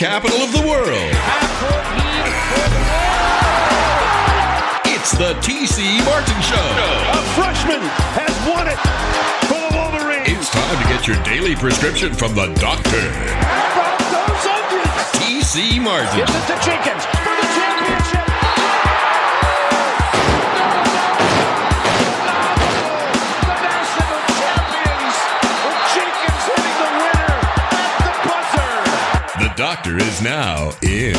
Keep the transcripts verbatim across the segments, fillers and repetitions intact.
capital of the world. It's the T C. Martin Show. A freshman has won it for the Wolverines. It's time to get your daily prescription from the doctor. T C. Martin. Gives it to Jenkins for the championship. Doctor is now in.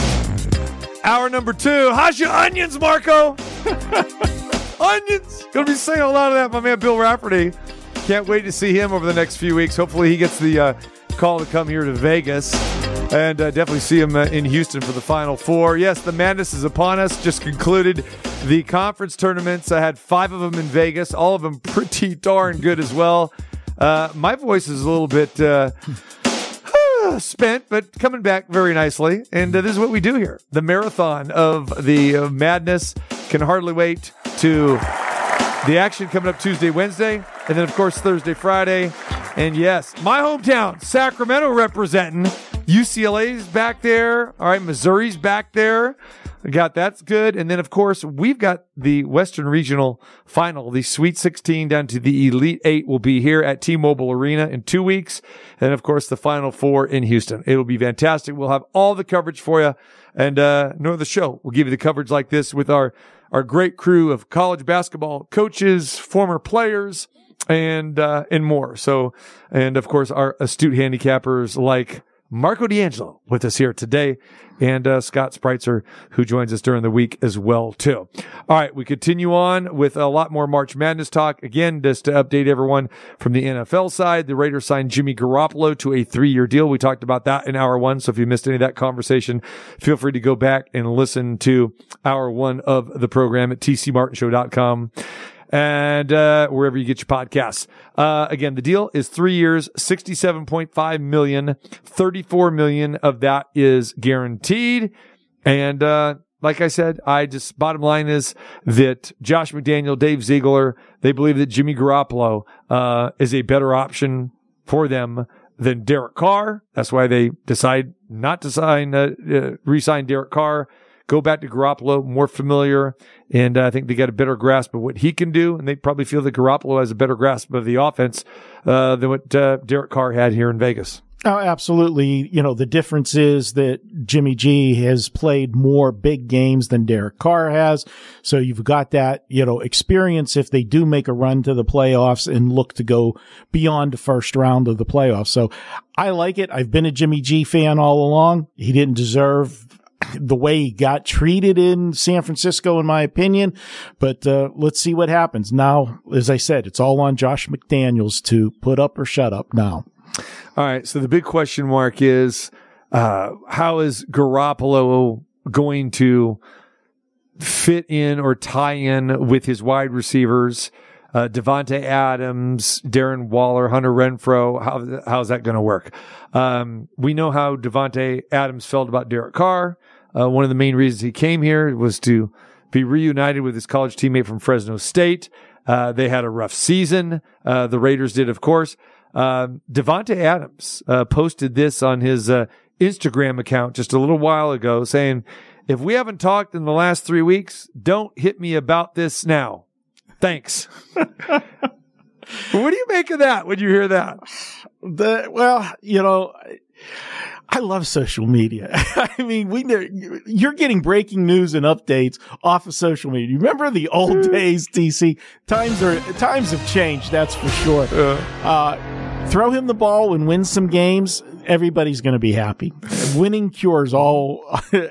Hour number two. How's your onions, Marco? Onions. Going to be saying a lot of that. My man Bill Rafferty. Can't wait to see him over the next few weeks. Hopefully he gets the uh, call to come here to Vegas. And uh, definitely see him uh, in Houston for the Final Four. Yes, the madness is upon us. Just concluded the conference tournaments. I had five of them in Vegas. All of them pretty darn good as well. Uh, my voice is a little bit... Uh, spent, but coming back very nicely. And uh, this is what we do here. The marathon of the uh, madness. Can hardly wait to the action coming up Tuesday, Wednesday, and then, of course, Thursday, Friday. And, yes, my hometown, Sacramento representing. U C L A's back there. All right, Missouri's back there. We got that's good. And then, of course, we've got the Western Regional Final. The Sweet sixteen down to the Elite Eight will be here at T-Mobile Arena in two weeks. And, of course, the Final Four in Houston. It'll be fantastic. We'll have all the coverage for you. And uh, no other show will give you the coverage like this with our, our great crew of college basketball coaches, former players, and uh, and more. So, and, of course, our astute handicappers like Marco D'Angelo with us here today, and uh, Scott Spritzer, who joins us during the week as well, too. All right, we continue on with a lot more March Madness talk. Again, just to update everyone from the N F L side, the Raiders signed Jimmy Garoppolo to a three-year deal. We talked about that in hour one, so if you missed any of that conversation, feel free to go back and listen to hour one of the program at t c martin show dot com. And uh wherever you get your podcasts. Uh again, the deal is three years, sixty-seven point five million dollars, thirty-four million dollars of that is guaranteed. And uh like I said, I just bottom line is that Josh McDaniel, Dave Ziegler, they believe that Jimmy Garoppolo uh is a better option for them than Derek Carr. That's why they decide not to sign uh, uh, re-sign Derek Carr. Go back to Garoppolo, more familiar, and uh, I think they got a better grasp of what he can do, and they probably feel that Garoppolo has a better grasp of the offense uh, than what uh, Derek Carr had here in Vegas. Oh, absolutely. You know, the difference is that Jimmy G has played more big games than Derek Carr has, so you've got that, you know, experience if they do make a run to the playoffs and look to go beyond the first round of the playoffs. So I like it. I've been a Jimmy G fan all along. He didn't deserve the way he got treated in San Francisco, in my opinion. But uh, let's see what happens. Now, as I said, it's all on Josh McDaniels to put up or shut up now. All right. So the big question mark is, uh, how is Garoppolo going to fit in or tie in with his wide receivers? Uh, Davante Adams, Darren Waller, Hunter Renfrow. How, how's that going to work? Um, we know how Davante Adams felt about Derek Carr. Uh, one of the main reasons he came here was to be reunited with his college teammate from Fresno State. Uh, they had a rough season. Uh, the Raiders did, of course. Uh, Davante Adams uh, posted this on his uh, Instagram account just a little while ago, saying, "If we haven't talked in the last three weeks, don't hit me about this now. Thanks." What do you make of that when you hear that? The, well, you know, I love social media. I mean, we you're getting breaking news and updates off of social media. You remember the old days, T C? Times are times have changed, that's for sure. Uh, uh, throw him the ball and win some games. Everybody's going to be happy. Winning cures all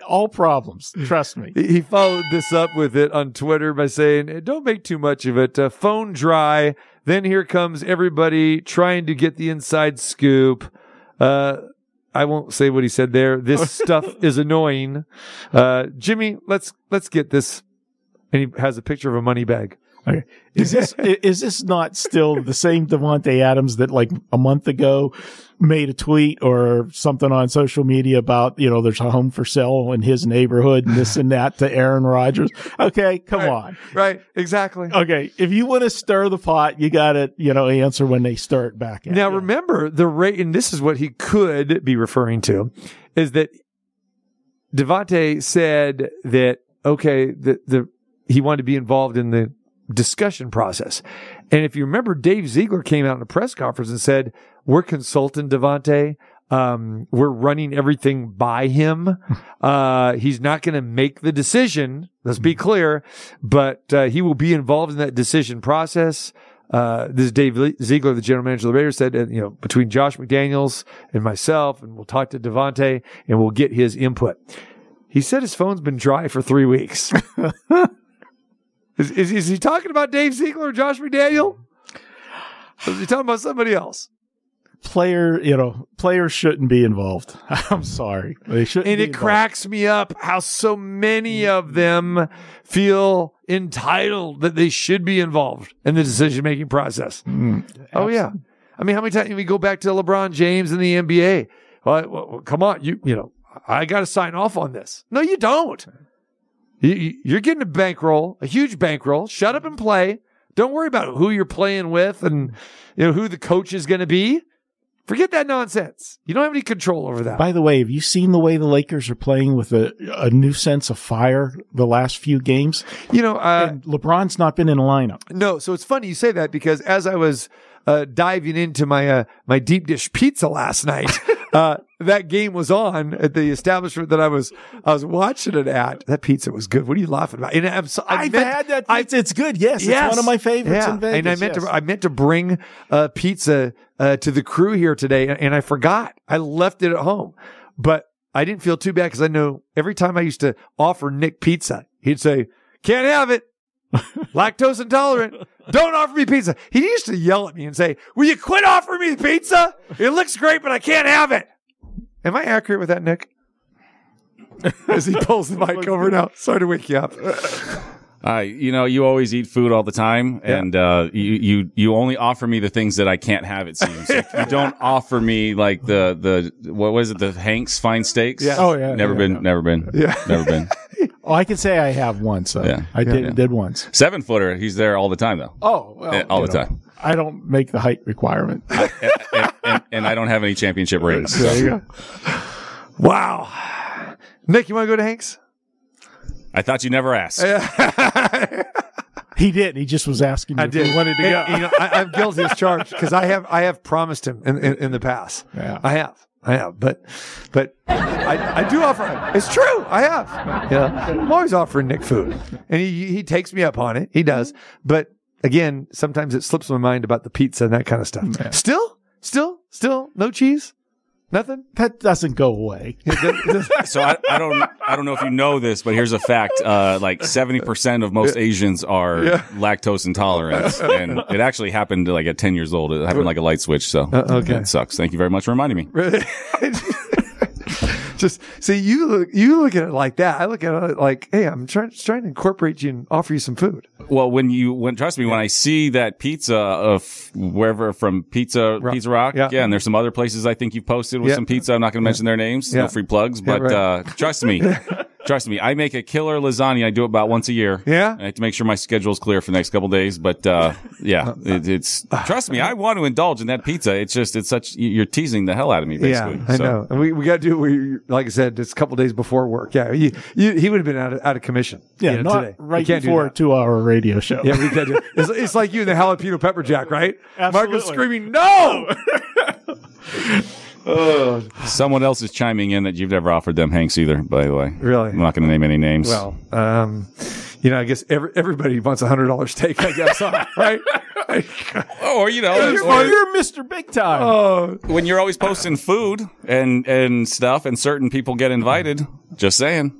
all problems. Trust me. He followed this up with it on Twitter by saying, "Don't make too much of it. Uh, phone dry. Then here comes everybody trying to get the inside scoop." Uh, I won't say what he said there. This stuff is annoying. Uh, Jimmy, let's let's get this. And he has a picture of a money bag. Okay. Is this is this not still the same Davante Adams that like a month ago made a tweet or something on social media about, you know, there's a home for sale in his neighborhood and this and that to Aaron Rodgers? Okay, come right, on. Right, exactly. Okay, if you want to stir the pot, you got to, you know, answer when they stir it back. Now, you. remember, the rate, and this is what he could be referring to, is that Davante said that, okay, the, the, he wanted to be involved in the discussion process. And if you remember, Dave Ziegler came out in a press conference and said, we're consulting Davante. Um, we're running everything by him. Uh, he's not going to make the decision. Let's be clear, but, uh, he will be involved in that decision process. Uh, this is Dave Ziegler, the general manager of the Raiders, said, uh, you know, between Josh McDaniels and myself, and we'll talk to Davante and we'll get his input. He said his phone's been dry for three weeks. Is, is, is he talking about Dave Ziegler or Josh McDaniel? Or is he talking about somebody else? Player, you know, players shouldn't be involved. I'm sorry. They shouldn't and be it involved. Cracks me up how so many of them feel entitled that they should be involved in the decision-making process. Mm, oh, yeah. I mean, how many times can we go back to LeBron James in the N B A? Well, well, come on. You you know, I got to sign off on this. No, you don't. You, you're getting a bankroll, a huge bankroll. Shut up and play. Don't worry about who you're playing with and you know who the coach is going to be. Forget that nonsense. You don't have any control over that. By the way, have you seen the way the Lakers are playing with a, a new sense of fire the last few games? You know, uh, and LeBron's not been in a lineup. No, so it's funny you say that because as I was uh, diving into my uh, my deep dish pizza last night, uh, that game was on at the establishment that I was I was watching it at. That pizza was good. What are you laughing about? And I'm so, I I've meant, had that. Pizza. I, it's good. Yes, yes, it's one of my favorites yeah. in Vegas. And I meant yes. to I meant to bring uh, pizza. Uh, to the crew here today, and I forgot. I left it at home, but I didn't feel too bad because I know every time I used to offer Nick pizza, he'd say, "Can't have it. Lactose intolerant. Don't offer me pizza." He used to yell at me and say, "Will you quit offering me pizza? It looks great, but I can't have it." Am I accurate with that, Nick? As he pulls the mic over now. Sorry to wake you up. Uh, you know, you always eat food all the time, yeah. and uh, you, you you only offer me the things that I can't have. It seems like you don't offer me like the the what was it the Hank's fine steaks? Yeah. Oh yeah, never yeah, been, yeah. never been, yeah. never been. Oh, I can say I have once. Uh, yeah. I yeah, did yeah. did once. Seven footer. He's there all the time though. Oh, well, all the know, time. I don't make the height requirement, I, and, and, and, and I don't have any championship rings. There you go. Wow, Nick, you want to go to Hank's? I thought you never asked. He did. He just was asking you I did. If he wanted to go. You know, I, I'm guilty as charged because I have I have promised him in, in, in the past. Yeah. I have. I have. But but I, I do offer him. It's true. I have. Yeah. I'm always offering Nick food. And he, he takes me up on it. He does. But, again, sometimes it slips my mind about the pizza and that kind of stuff. Yeah. Still? Still? Still? No cheese? Nothing? That doesn't go away. So I, I don't I don't know if you know this, but here's a fact. Uh, like seventy percent of most Asians are yeah. lactose intolerant. And it actually happened like at ten years old. It happened like a light switch. So uh, okay. It sucks. Thank you very much for reminding me. Really? Just see, you look you look at it like that. I look at it like, hey, I'm trying trying to incorporate you and offer you some food. Well, when you when trust me, yeah. when I see that pizza of wherever from Pizza Rock, Pizza Rock, yeah. yeah, and there's some other places I think you've posted with yeah. some pizza. I'm not going to mention yeah. their names, yeah. no free plugs, but yeah, right. uh, trust me, trust me, I make a killer lasagna. I do it about once a year. Yeah, I have to make sure my schedule's clear for the next couple of days, but uh, yeah, it, it's trust me, I want to indulge in that pizza. It's just it's such you're teasing the hell out of me, basically. Yeah, I so. know, and we we got to do we. Like I said, it's a couple days before work. Yeah, you, you, he would have been out of, out of commission. Yeah, you know, not today. Right before a two-hour radio show. Yeah, we can't do it. It's, it's like you and the jalapeno pepper jack, right? Absolutely. Marco's screaming, no! Oh. Someone else is chiming in that you've never offered them Hank's either, by the way. Really? I'm not going to name any names. Well, um, you know, I guess every, everybody wants a one hundred dollar steak, I guess, right? Oh, or you know, you're, or, you're Mister Big Time. Oh, when you're always posting food and and stuff, and certain people get invited. Just saying.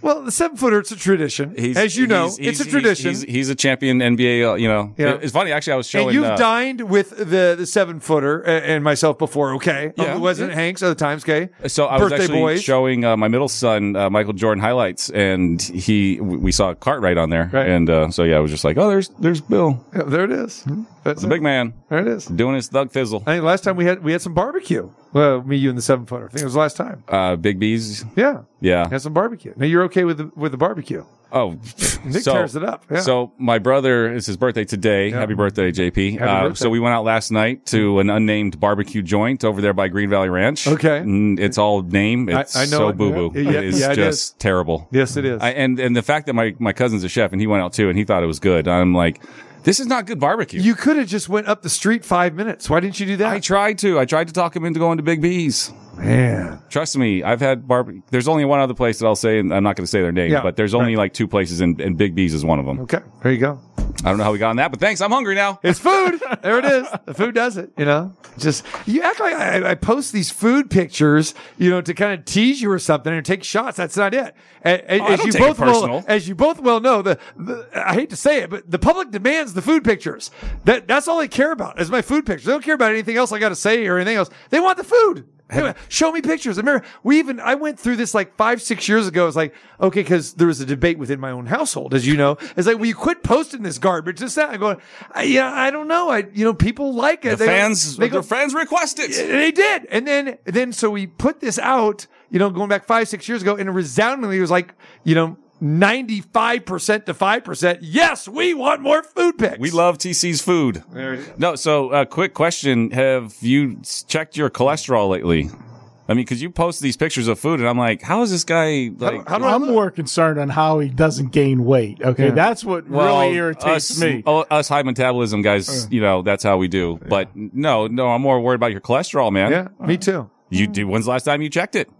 Well, the seven footer, it's a tradition, he's, as you know. He's, he's, it's a tradition. He's, he's, he's a champion N B A. Uh, you know, yeah. It's funny. Actually, I was showing. And you've uh, dined with the, the seven footer and myself before. Okay, yeah. um, it wasn't yeah. Hank's other times. Okay, so I Birthday was actually boys. showing uh, my middle son uh, Michael Jordan highlights, and he we saw Cartwright on there, right. and uh, so yeah, I was just like, oh, there's there's Bill. Yeah, there it is. Mm-hmm. That's the big man. There it is, doing his thug thizzle. I think last time we had we had some barbecue. Well, me, you, and the seven footer. I think it was the last time. Uh, Big B's. Yeah, yeah. Had some barbecue. Now you're okay with the, with the barbecue. Oh, Nick so, tears it up. Yeah. So my brother, it's his birthday today. Yeah. Happy birthday, J P. Happy uh, birthday. So we went out last night to an unnamed barbecue joint over there by Green Valley Ranch. Okay. And it's all name. It's I, I know so it, boo-boo. Yeah. It is yeah, it just is. terrible. Yes, it is. I, and and the fact that my, my cousin's a chef and he went out too and he thought it was good. I'm like, this is not good barbecue. You could have just went up the street five minutes. Why didn't you do that? I tried to. I tried to talk him into going to Big B's. Man, trust me, I've had barbecue. There's only one other place that I'll say, and I'm not going to say their name, yeah, but there's only right. like two places, and, and Big B's is one of them. Okay, there you go. I don't know how we got on that, but thanks. I'm hungry now. It's food. There it is. The food does it. You know, just you act like I, I post these food pictures, you know, to kind of tease you or something and take shots. That's not it. As, oh, as I don't you take both it personal. Well, as you both well know, the, the I hate to say it, but the public demands the food pictures. That that's all they care about is my food pictures. They don't care about anything else I got to say or anything else. They want the food. Anyway, show me pictures. I remember we even, I went through this like five, six years ago. It's like, okay, because there was a debate within my own household, as you know. It's like, well, you quit posting this garbage, this, that. I'm going, I, yeah, I don't know. I, you know, people like it. The they, fans, they go, their friends request it. They did. And then, then, so we put this out, you know, going back five, six years ago, and resoundingly it was like, you know, ninety-five percent to five percent. Yes, we want more food picks. We love T C's food. No, so a uh, quick question. Have you checked your cholesterol lately? I mean, because you post these pictures of food, and I'm like, how is this guy? Like, how do, how I'm more concerned on how he doesn't gain weight. Okay, yeah. That's what well, really irritates us, me. Us high metabolism guys, uh, you know, that's how we do. Yeah. But no, no, I'm more worried about your cholesterol, man. Yeah, uh, me too. You do. When's the last time you checked it?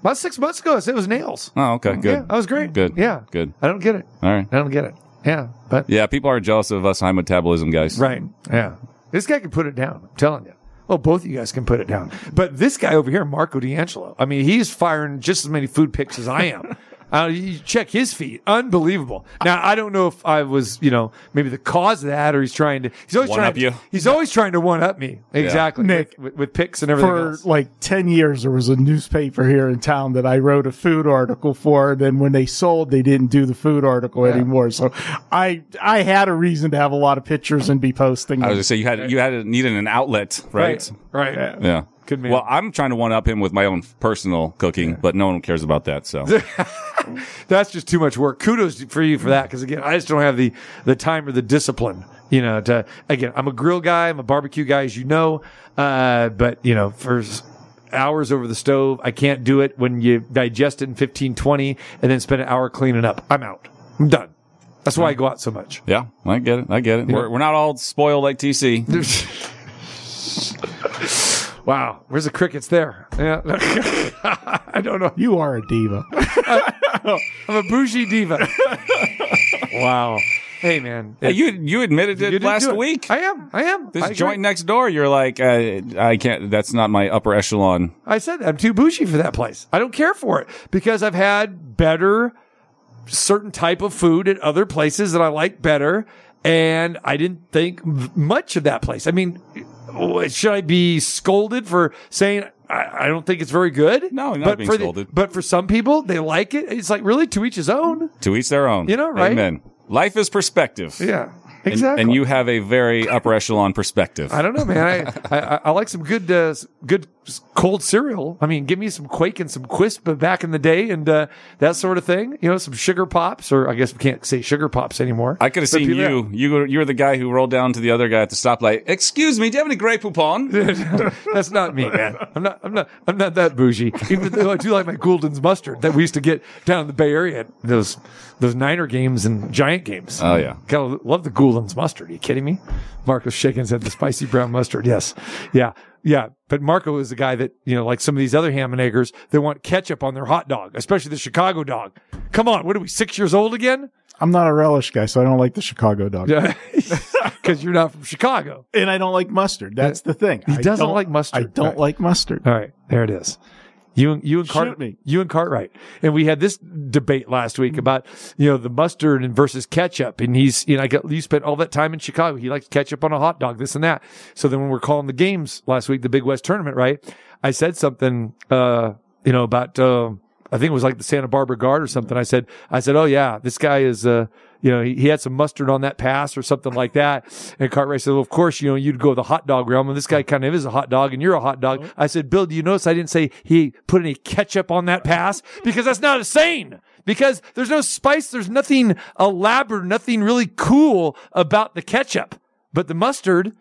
About six months ago, I said it was nails. Oh, okay, good. Yeah, that was great. Good. Yeah. Good. I don't get it. All right. I don't get it. Yeah. But yeah, people are jealous of us high metabolism guys. Right. Yeah. This guy can put it down. I'm telling you. Well, both of you guys can put it down. But this guy over here, Marco D'Angelo, I mean, he's firing just as many food picks as I am. Uh, you check his feet. Unbelievable. Now, I don't know if I was, you know, maybe the cause of that, or he's trying to, he's always one trying up you. He's always trying to one up me. Exactly. Yeah. Nick, with, with picks and everything For else. Like ten years, there was a newspaper here in town that I wrote a food article for. Then when they sold, they didn't do the food article yeah. anymore. So I, I had a reason to have a lot of pictures and be posting. I was going to say, you had, you had to need an outlet, right? Right. right. Yeah. yeah. Good man. Well, I'm trying to one up him with my own personal cooking, yeah. but no one cares about that. So that's just too much work. Kudos for you for that, because again, I just don't have the the time or the discipline. You know, to again, I'm a grill guy, I'm a barbecue guy, as you know. Uh, but you know, for hours over the stove, I can't do it. When you digest it in fifteen, twenty, and then spend an hour cleaning up, I'm out. I'm done. That's why I go out so much. Yeah, I get it. I get it. Yeah. We're we're not all spoiled like T C. Wow, where's the crickets there? Yeah. I don't know. You are a diva. I, I'm a bougie diva. Wow. Hey, man. Hey, you you admitted it you last week. It. I am. I am. This I joint agree. Next door, you're like, uh, I can't, that's not my upper echelon. I said that. I'm too bougie for that place. I don't care for it because I've had better, certain type of food at other places that I like better. And I didn't think much of that place. I mean, should I be scolded for saying I, I don't think it's very good? No, I'm not but being for scolded. The, but for some people, they like it. It's like, really, to each his own. To each their own. You know, right? Amen. Life is perspective. Yeah, exactly. And, and you have a very upper echelon perspective. I don't know, man. I I, I like some good uh, good cold cereal. I mean, give me some Quake and some Quisp back in the day and uh, that sort of thing. You know, some Sugar Pops, or I guess we can't say Sugar Pops anymore. I could have seen you. That. You were, you were the guy who rolled down to the other guy at the stoplight. Excuse me, do you have any Grey Poupon? That's not me, man. I'm not. I'm not. I'm not that bougie. Even though I do like my Goulden's mustard that we used to get down in the Bay Area at those those Niner games and Giant games. Oh yeah, gotta love the Goulden's mustard. Are you kidding me? Marco's shaking his head. The spicy brown mustard. Yes. Yeah. Yeah, but Marco is the guy that, you know, like some of these other ham and eggers, they want ketchup on their hot dog, especially the Chicago dog. Come on, what are we, six years old again? I'm not a relish guy, so I don't like the Chicago dog. Yeah, because you're not from Chicago. And I don't like mustard. That's the thing. He I doesn't like mustard. I don't right. like mustard. All right, there it is. You and you and Cart- me. You and Cartwright, and we had this debate last week about, you know, the mustard and versus ketchup. And he's, you know, I got you spent all that time in Chicago. He likes ketchup on a hot dog, this and that. So then when we're calling the games last week, the Big West tournament, right? I said something, uh, you know, about uh, I think it was like the Santa Barbara Guard or something. I said, I said, oh yeah, this guy is, uh, you know, he, he had some mustard on that pass or something like that. And Cartwright said, well, of course, you know, you'd go the hot dog realm. And this guy kind of is a hot dog and you're a hot dog. I said, Bill, do you notice I didn't say he put any ketchup on that pass? Because that's not insane. Because there's no spice. There's nothing elaborate, nothing really cool about the ketchup. But the mustard,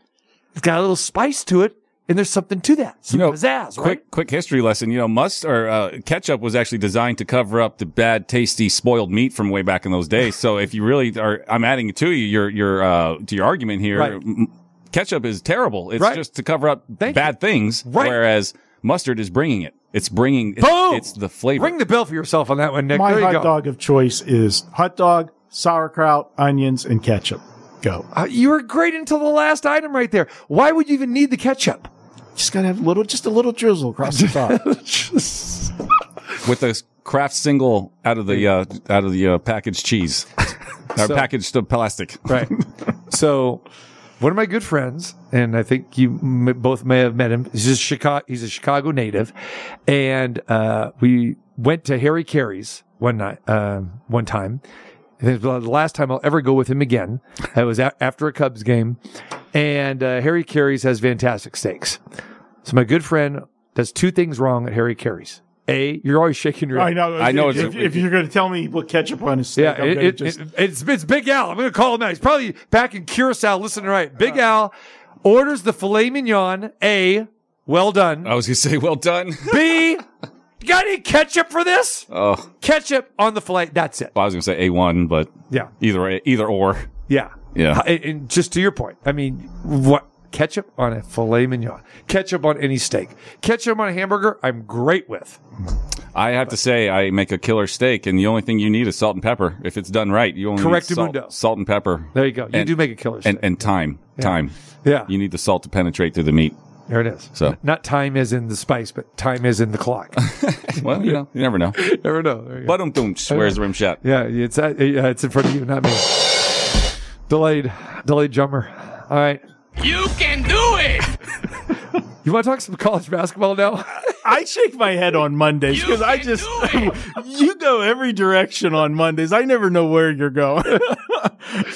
it's got a little spice to it. And there's something to that, some you know, pizzazz, quick, right? Quick history lesson. You know, must or uh, ketchup was actually designed to cover up the bad, tasty, spoiled meat from way back in those days. So if you really are, I'm adding to you your your uh, to your argument here. Right. M- ketchup is terrible. It's right. just to cover up Thank bad you. Things. Right. Whereas mustard is bringing it. It's bringing. It's, Boom! It's the flavor. Ring the bell for yourself on that one, Nick. My there hot you go. dog of choice is hot dog, sauerkraut, onions, and ketchup. Go. Uh, you were great until the last item right there. Why would you even need the ketchup? Just gotta have a little, just a little drizzle across the top. With a Kraft single out of the uh, out of the uh, packaged cheese, or so, packaged of plastic, right? So, one of my good friends, and I think you m- both may have met him. He's a Chicago, he's a Chicago native, and uh, we went to Harry Caray's one night, uh, one time. The last time I'll ever go with him again. It was a- after a Cubs game. And uh, Harry Caray's has fantastic steaks. So my good friend does two things wrong at Harry Caray's. A, you're always shaking your head. I know. I know. If, if, if you're going to tell me he put ketchup on his steak, yeah, I'm it, it, just... it, it's, it's Big Al. I'm going to call him out. He's probably back in Curacao listening right. Big uh, Al orders the filet mignon. A, well done. I was going to say well done. B, you got any ketchup for this? Oh, ketchup on the filet. That's it. Well, I was going to say A one, but yeah, either either or. Yeah. Yeah, and just to your point, I mean, what ketchup on a filet mignon, ketchup on any steak, ketchup on a hamburger, I'm great with. I have but. to say, I make a killer steak, and the only thing you need is salt and pepper. If it's done right, you only Correct need salt, salt and pepper. There you go. You and, do make a killer steak. And, and time, yeah. time. Yeah. You need the salt to penetrate through the meat. There it is. So not time as in the spice, but time as in the clock. Well, you know, you never know. Never know. Ba-dum-dum-sh, where's the rim shot? Yeah, it's uh, it's in front of you, not me. Delayed, delayed drummer. All right. You can do it. You want to talk some college basketball now? I shake my head on Mondays because I just, you go every direction on Mondays. I never know where you're going.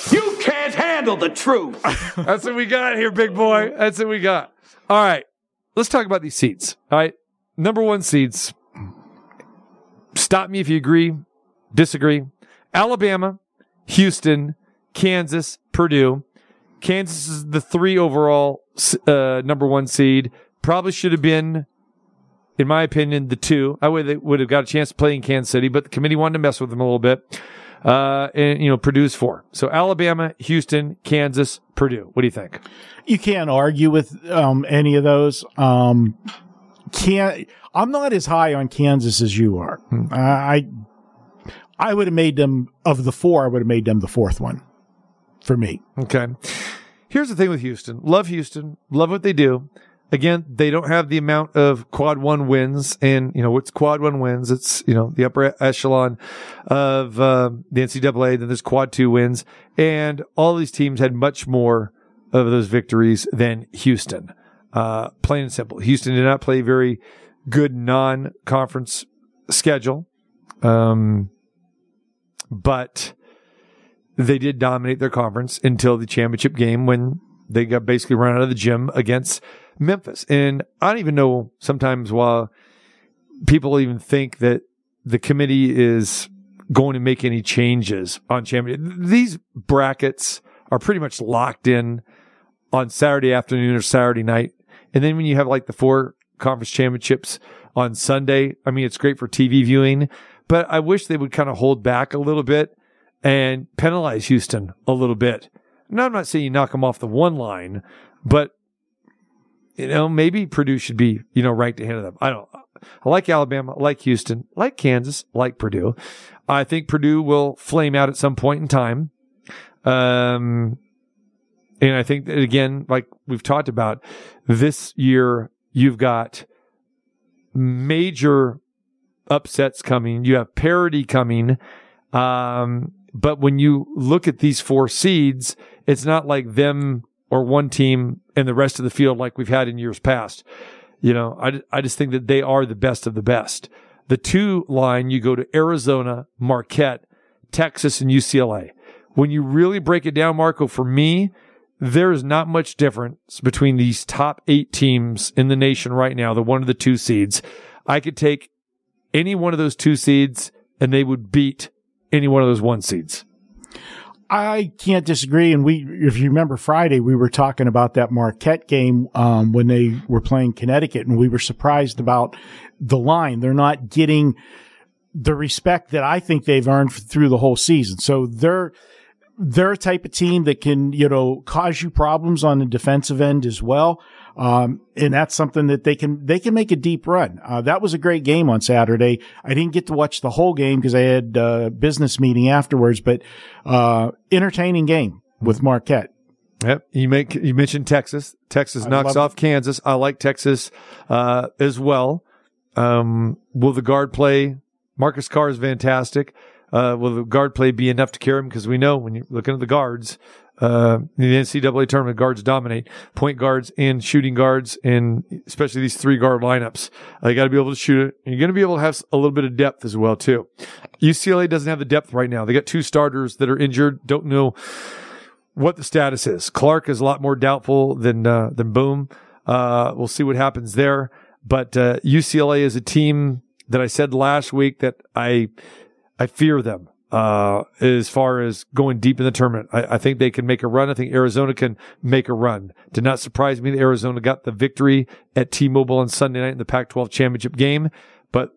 You can't handle the truth. That's what we got here, big boy. That's what we got. All right. Let's talk about these seeds. All right. Number one seeds. Stop me if you agree, disagree. Alabama, Houston, Kansas, Purdue. Kansas is the three overall uh, number one seed. Probably should have been, in my opinion, the two. I would, would have got a chance to play in Kansas City, but the committee wanted to mess with them a little bit. Uh, and, you know, Purdue's four. So Alabama, Houston, Kansas, Purdue. What do you think? You can't argue with um, any of those. Um, can't, I'm not as high on Kansas as you are. Hmm. Uh, I, I would have made them, of the four, I would have made them the fourth one. For me. Okay. Here's the thing with Houston. Love Houston. Love what they do. Again, they don't have the amount of quad one wins. And, you know, what's quad one wins? It's, you know, the upper echelon of uh, the N C double A. Then there's quad two wins. And all these teams had much more of those victories than Houston. Uh, plain and simple. Houston did not play very good non-conference schedule. Um, but... They did dominate their conference until the championship game when they got basically run out of the gym against Memphis. And I don't even know sometimes why people even think that the committee is going to make any changes on championship. These brackets are pretty much locked in on Saturday afternoon or Saturday night. And then when you have like the four conference championships on Sunday, I mean, it's great for T V viewing, but I wish they would kind of hold back a little bit and penalize Houston a little bit. Now, I'm not saying you knock them off the one line, but, you know, maybe Purdue should be, you know, right to handle them. I don't, I like Alabama, I like Houston, I like Kansas, I like Purdue. I think Purdue will flame out at some point in time. Um, and I think that, again, like we've talked about, this year you've got major upsets coming, you have parity coming. Um, But when you look at these four seeds, it's not like them or one team and the rest of the field like we've had in years past. You know, I, I just think that they are the best of the best. The two line, you go to Arizona, Marquette, Texas, and U C L A. when you really break it down, Marco, for me, there is not much difference between these top eight teams in the nation right now, the one of the two seeds. I could take any one of those two seeds, and they would beat any one of those one seeds. I can't disagree. And we, if you remember Friday, we were talking about that Marquette game, um, when they were playing Connecticut, and we were surprised about the line. They're not getting the respect that I think they've earned through the whole season. So they're, they're a type of team that can, you know, cause you problems on the defensive end as well. Um, and that's something that they can, they can make a deep run. Uh, that was a great game on Saturday. I didn't get to watch the whole game because I had a business meeting afterwards, but, uh, entertaining game with Marquette. Yep. You make, you mentioned Texas. Texas knocks off Kansas. I like Texas, uh, as well. Um, will the guard play? Marcus Carr is fantastic. Uh, will the guard play be enough to carry him? Because we know when you're looking at the guards, uh, in the N C double A tournament, guards dominate. Point guards and shooting guards, and especially these three guard lineups. Uh, you got to be able to shoot it. And you're going to be able to have a little bit of depth as well, too. U C L A doesn't have the depth right now. They got two starters that are injured. Don't know what the status is. Clark is a lot more doubtful than, uh, than Boom. Uh, we'll see what happens there. But, uh, U C L A is a team that I said last week that I, I fear them uh, as far as going deep in the tournament. I, I think they can make a run. I think Arizona can make a run. Did not surprise me that Arizona got the victory at T-Mobile on Sunday night in the Pac twelve championship game. But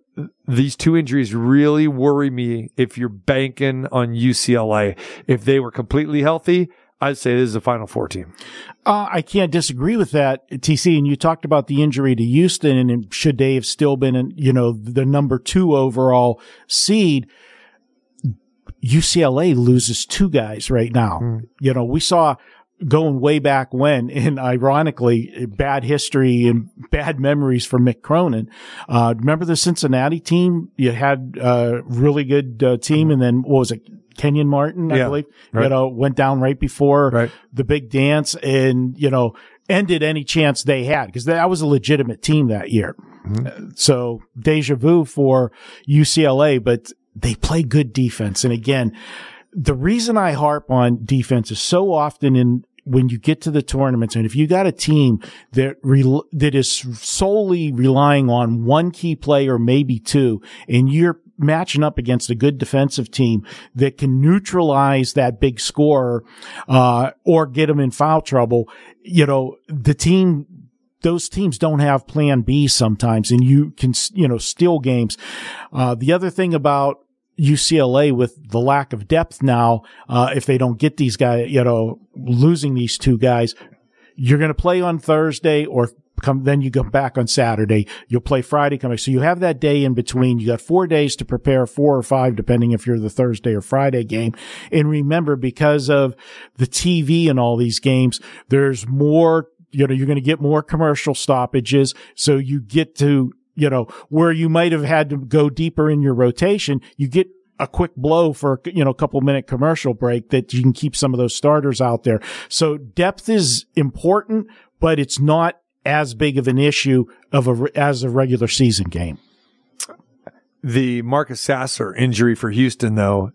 these two injuries really worry me if you're banking on U C L A. If they were completely healthy, I'd say this is a Final Four team. Uh, I can't disagree with that, T C. And you talked about the injury to Houston, and should they have still been, you know, the number two overall seed. U C L A loses two guys right now. Mm. You know, we saw going way back when, and ironically, bad history and bad memories for Mick Cronin. Uh, remember the Cincinnati team? You had a really good uh, team, and then what was it? Kenyon Martin, I yeah, believe, right. you know, went down right before right. the big dance and, you know, ended any chance they had because that was a legitimate team that year. Mm-hmm. So deja vu for U C L A, but they play good defense. And again, the reason I harp on defense is so often in when you get to the tournaments, and if you got a team that re- that is solely relying on one key player, maybe two, and you're matching up against a good defensive team that can neutralize that big scorer, uh, or get them in foul trouble, you know, the team, those teams don't have plan B sometimes, and you can, you know, steal games. Uh, the other thing about U C L A with the lack of depth now, uh, if they don't get these guys, you know, losing these two guys, you're going to play on Thursday or come, then you go back on Saturday. You'll play Friday coming. So you have that day in between. You got four days to prepare, four or five, depending if you're the Thursday or Friday game. And remember, because of the T V and all these games, there's more, you know, you're going to get more commercial stoppages. So you get to, you know, where you might have had to go deeper in your rotation, you get a quick blow for, you know, a couple minute commercial break that you can keep some of those starters out there. So depth is important, but it's not as big of an issue of a, as a regular season game. The Marcus Sasser injury for Houston, though,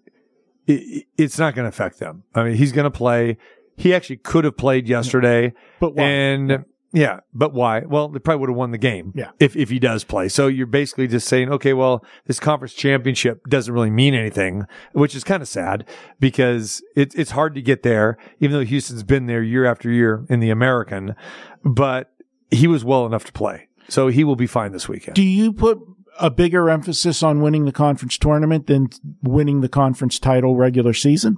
it, it's not going to affect them. I mean, he's going to play. He actually could have played yesterday. But why? And yeah, but why? Well, they probably would have won the game yeah. if if he does play. So you're basically just saying, okay, well, this conference championship doesn't really mean anything, which is kind of sad because it, it's hard to get there, even though Houston's been there year after year in the American. But he was well enough to play, so he will be fine this weekend. Do you put a bigger emphasis on winning the conference tournament than winning the conference title regular season?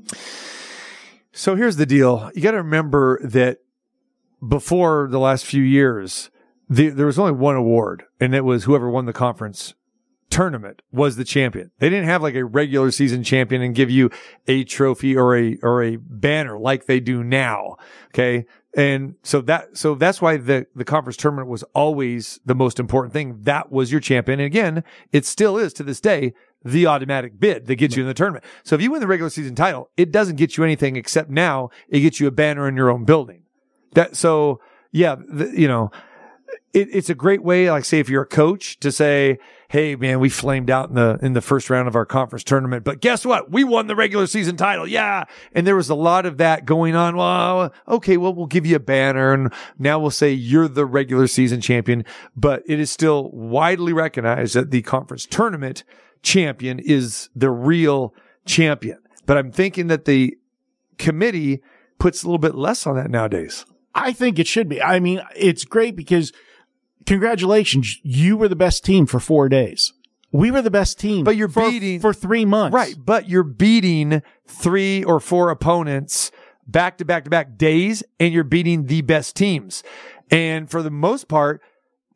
So here's the deal. You got to remember that before the last few years, the, there was only one award, and it was whoever won the conference tournament was the champion. They didn't have like a regular season champion and give you a trophy or a or a banner like they do now. Okay, and so that so that's why the the conference tournament was always the most important thing. That was your champion, and again, it still is to this day. The automatic bid that gets you in the tournament. So if you win the regular season title, it doesn't get you anything except now it gets you a banner in your own building. That so yeah, the, you know, it, it's a great way. Like say if you're a coach to say, hey, man, we flamed out in the in the first round of our conference tournament, but guess what? We won the regular season title. Yeah. And there was a lot of that going on. Well, okay, well, we'll give you a banner, and now we'll say you're the regular season champion. But it is still widely recognized that the conference tournament champion is the real champion. But I'm thinking that the committee puts a little bit less on that nowadays. I think it should be. I mean, it's great because congratulations, you were the best team for four days. We were the best team but you're for, beating, for three months. Right, but you're beating three or four opponents back to back to back days, and you're beating the best teams. And for the most part,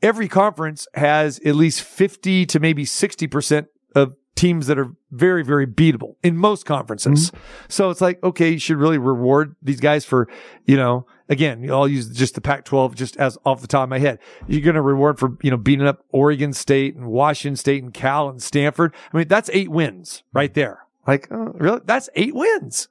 every conference has at least fifty to maybe sixty percent of teams that are very, very beatable in most conferences. Mm-hmm. So it's like, okay, you should really reward these guys for, you know, again, I'll use just the Pac twelve just as off the top of my head. You're going to reward for, you know, beating up Oregon State and Washington State and Cal and Stanford. I mean, that's eight wins right there. Like, oh, really? That's eight wins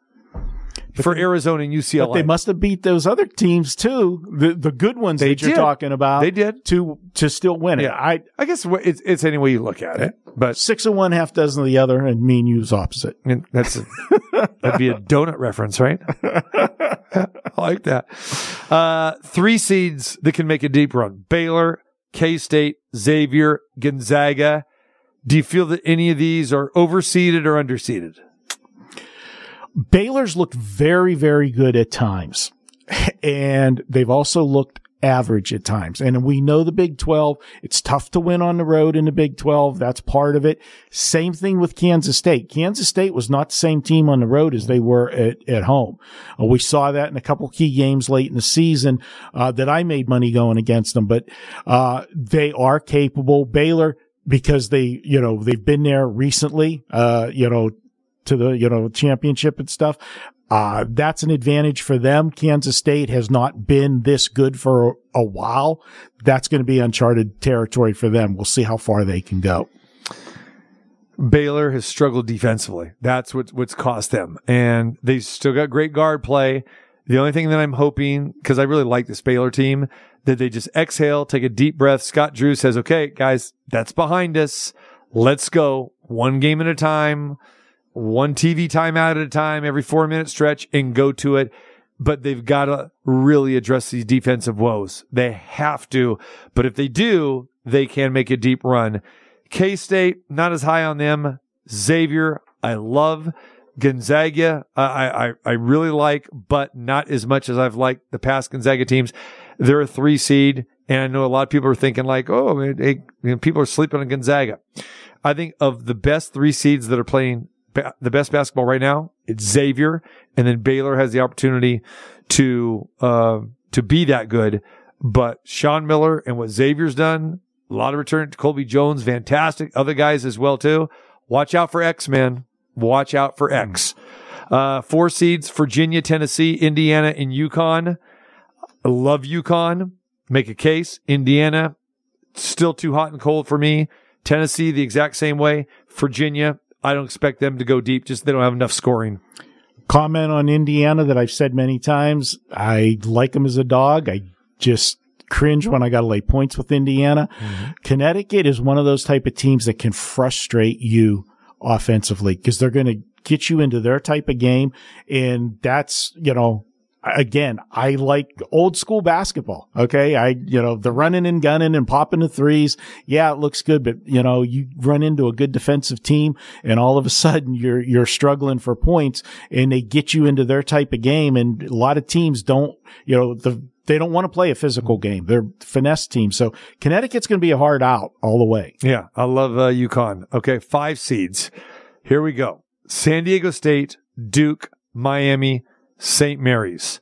for Arizona and U C L A. But they must have beat those other teams too, the the good ones they that did. You're talking about. They did to to still win it. Yeah, I I guess it's, it's any way you look at it. But six of one, half dozen of the other, and me and you's opposite. I mean, that's a, that'd be a donut reference, right? I like that. Uh, three seeds that can make a deep run: Baylor, K-State, Xavier, Gonzaga. Do you feel that any of these are overseeded or underseeded? Baylor's looked very, very good at times, and they've also looked average at times. And we know the Big twelve, it's tough to win on the road in the Big twelve. That's part of it. Same thing with Kansas State. Kansas State was not the same team on the road as they were at, at home. Uh, we saw that in a couple key games late in the season uh, that I made money going against them, but uh, they are capable. Baylor, because they, you know, they've been there recently, uh, you know, to the, you know, championship and stuff. Uh, that's an advantage for them. Kansas State has not been this good for a while. That's going to be uncharted territory for them. We'll see how far they can go. Baylor has struggled defensively. That's what, what's cost them. And they've still got great guard play. The only thing that I'm hoping, because I really like this Baylor team, that they just exhale, take a deep breath. Scott Drew says, okay, guys, that's behind us. Let's go one game at a time. One T V timeout at a time, every four-minute stretch, and go to it. But they've got to really address these defensive woes. They have to. But if they do, they can make a deep run. K-State, not as high on them. Xavier, I love. Gonzaga, I I, I really like, but not as much as I've liked the past Gonzaga teams. They're a three seed, and I know a lot of people are thinking like, oh, it, it, you know, people are sleeping on Gonzaga. I think of the best three seeds that are playing the best basketball right now, it's Xavier, and then Baylor has the opportunity to uh, to be that good. But Sean Miller and what Xavier's done, a lot of return to Colby Jones, fantastic. Other guys as well, too. Watch out for X, man. Watch out for X. Uh, four seeds, Virginia, Tennessee, Indiana, and UConn. I love UConn. Make a case. Indiana, still too hot and cold for me. Tennessee, the exact same way. Virginia, I don't expect them to go deep. Just they don't have enough scoring. Comment on Indiana that I've said many times. I like them as a dog. I just cringe when I got to lay points with Indiana. Mm-hmm. Connecticut is one of those type of teams that can frustrate you offensively because they're going to get you into their type of game. And that's, you know, again, I like old school basketball. Okay. I, you know, the running and gunning and popping the threes. Yeah, it looks good, but you know, you run into a good defensive team and all of a sudden you're, you're struggling for points and they get you into their type of game. And a lot of teams don't, you know, the, they don't want to play a physical game. They're finesse team. So Connecticut's going to be a hard out all the way. Yeah. I love uh, UConn. Okay. Five seeds. Here we go. San Diego State, Duke, Miami, Saint Mary's.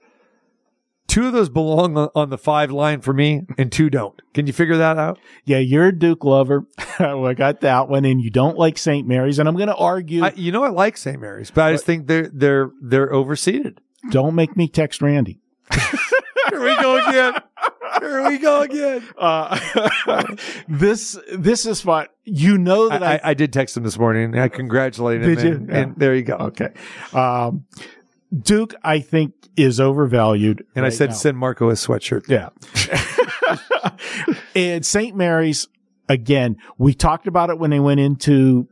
Two of those belong on the five line for me, and two don't. Can you figure that out? Yeah, you're a Duke lover. Well, I got that one, and you don't like Saint Mary's, and I'm going to argue. I, you know, I like Saint Mary's, but I just think they're they're they're overseeded. Don't make me text Randy. Here we go again. Here we go again. Uh, this this is fun. You know that I, I, I did text him this morning. I congratulated him. Did you? And, yeah. And there you go. Okay. Um, Duke, I think, is overvalued. And right I said, now. Send Marco a sweatshirt. Yeah. And Saint Mary's, again, we talked about it when they went into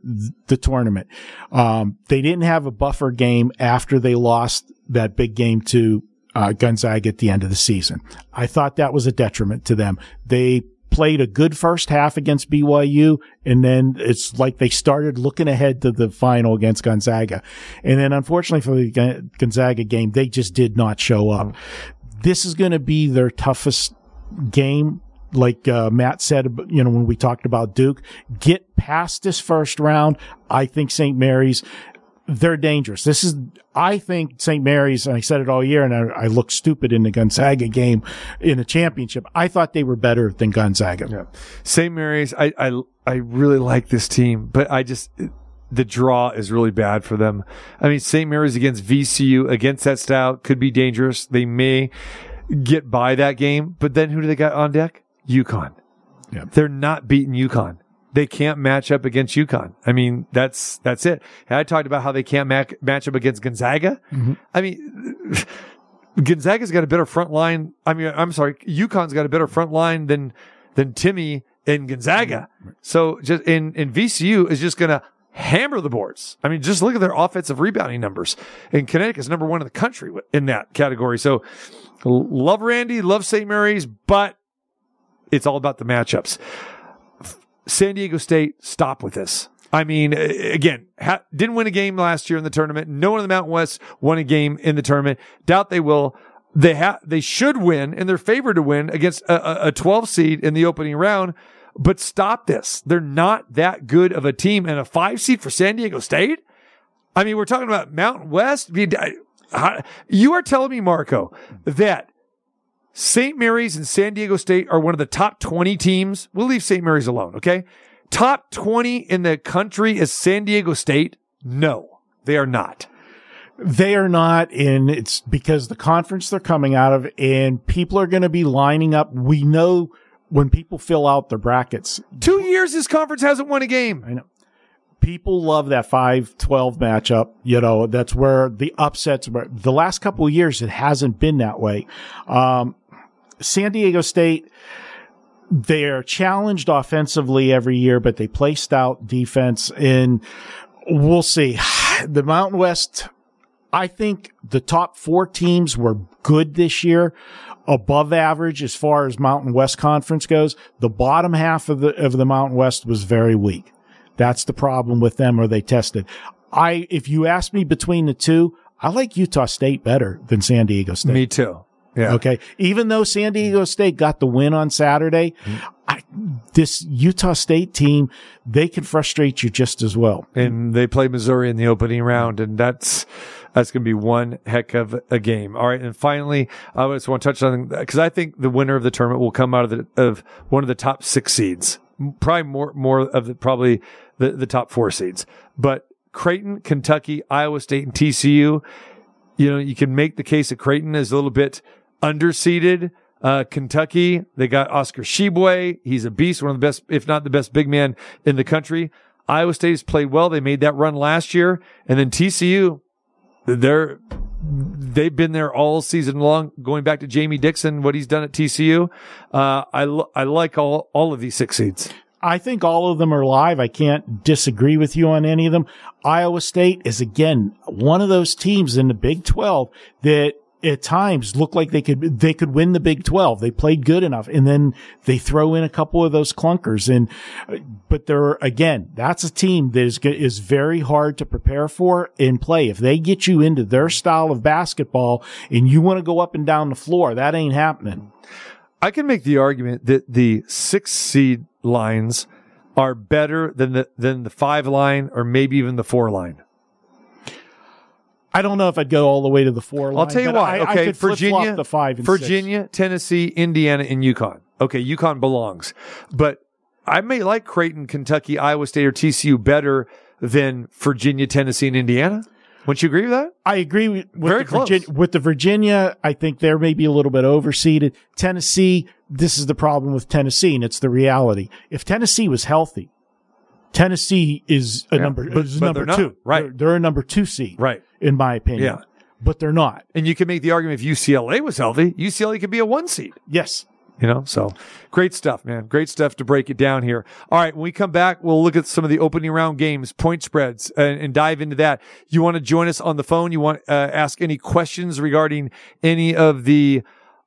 the tournament. Um, they didn't have a buffer game after they lost that big game to uh, Gonzaga at the end of the season. I thought that was a detriment to them. They played a good first half against B Y U, and then it's like they started looking ahead to the final against Gonzaga. And then, unfortunately for the Gonzaga game, they just did not show up. This is going to be their toughest game. Like uh, Matt said, you know, when we talked about Duke, get past this first round. I think Saint Mary's, they're dangerous. This is, I think Saint Mary's, and I said it all year, and I, I looked stupid in the Gonzaga game in a championship. I thought they were better than Gonzaga. Yeah. Saint Mary's, I, I, I really like this team, but I just, the draw is really bad for them. I mean, Saint Mary's against V C U, against that style, could be dangerous. They may get by that game, but then who do they got on deck? UConn. Yep. They're not beating UConn. They can't match up against UConn. I mean, that's that's it. And I talked about how they can't mac- match up against Gonzaga. Mm-hmm. I mean, Gonzaga's got a better front line. I mean, I'm sorry, UConn's got a better front line than than Timmy and Gonzaga. Right. So just in in V C U is just going to hammer the boards. I mean, just look at their offensive rebounding numbers. And Connecticut's number one in the country in that category. So love Randy, love Saint Mary's, but it's all about the matchups. San Diego State, stop with this. I mean, again, ha- didn't win a game last year in the tournament. No one in the Mountain West won a game in the tournament. Doubt they will. They ha- they should win, and they're favored to win against a-, a twelve seed in the opening round. But stop this. They're not that good of a team. And a five seed for San Diego State? I mean, we're talking about Mountain West. You are telling me, Marco, that Saint Mary's and San Diego State are one of the top twenty teams. We'll leave Saint Mary's alone, okay? Top twenty in the country is San Diego State? No, they are not. They are not, and it's because the conference they're coming out of, and people are going to be lining up. We know when people fill out their brackets. Two years this conference hasn't won a game. I know. People love that five twelve matchup. You know, that's where the upsets were. The last couple of years, it hasn't been that way. Um, San Diego State, they are challenged offensively every year, but they play stout defense. And we'll see. The Mountain West, I think the top four teams were good this year, above average as far as Mountain West Conference goes. The bottom half of the of the Mountain West was very weak. That's the problem with them, or they tested. I, if you ask me between the two, I like Utah State better than San Diego State. Me too. Yeah. Okay. Even though San Diego State got the win on Saturday, I, this Utah State team, they can frustrate you just as well. And they play Missouri in the opening round, and that's, that's going to be one heck of a game. All right. And finally, I just want to touch on, because I think the winner of the tournament will come out of the, of one of the top six seeds. Probably more, more of the, probably the, the top four seeds, but Creighton, Kentucky, Iowa State, and T C U. You know, you can make the case that Creighton is a little bit underseeded. Uh, Kentucky, they got Oscar Tshiebwe. He's a beast, one of the best, if not the best, big man in the country. Iowa State has played well. They made that run last year, and then T C U, they're they've been there all season long, going back to Jamie Dixon, what he's done at T C U. Uh, I, l- I like all, all of these six seeds. I think all of them are live. I can't disagree with you on any of them. Iowa State is, again, one of those teams in the Big twelve that at times looked like they could, they could win the Big twelve. They played good enough, and then they throw in a couple of those clunkers. And, but they're, again, that's a team that is, is very hard to prepare for and play. If they get you into their style of basketball and you want to go up and down the floor, that ain't happening. I can make the argument that the six seed lines are better than the, than the five line, or maybe even the four line. I don't know if I'd go all the way to the four line. I'll tell you why. I, okay, I could Virginia, the five and Virginia, six. Tennessee, Indiana, and UConn. Okay, UConn belongs, but I may like Creighton, Kentucky, Iowa State, or T C U better than Virginia, Tennessee, and Indiana. Wouldn't you agree with that? I agree with, with, Very the, close. Virginia, with the Virginia. I think they're maybe a little bit overseeded. Tennessee, this is the problem with Tennessee, and it's the reality. If Tennessee was healthy, Tennessee is a yeah, number, but, is but number they're two. Not, right. They're, they're a number two seed, right, in my opinion. Yeah. But they're not. And you can make the argument if U C L A was healthy, U C L A could be a one seed. Yes. You know, so great stuff, man. Great stuff to break it down here. All right. When we come back, we'll look at some of the opening round games, point spreads, and, and dive into that. You want to join us on the phone? You want to uh, ask any questions regarding any of the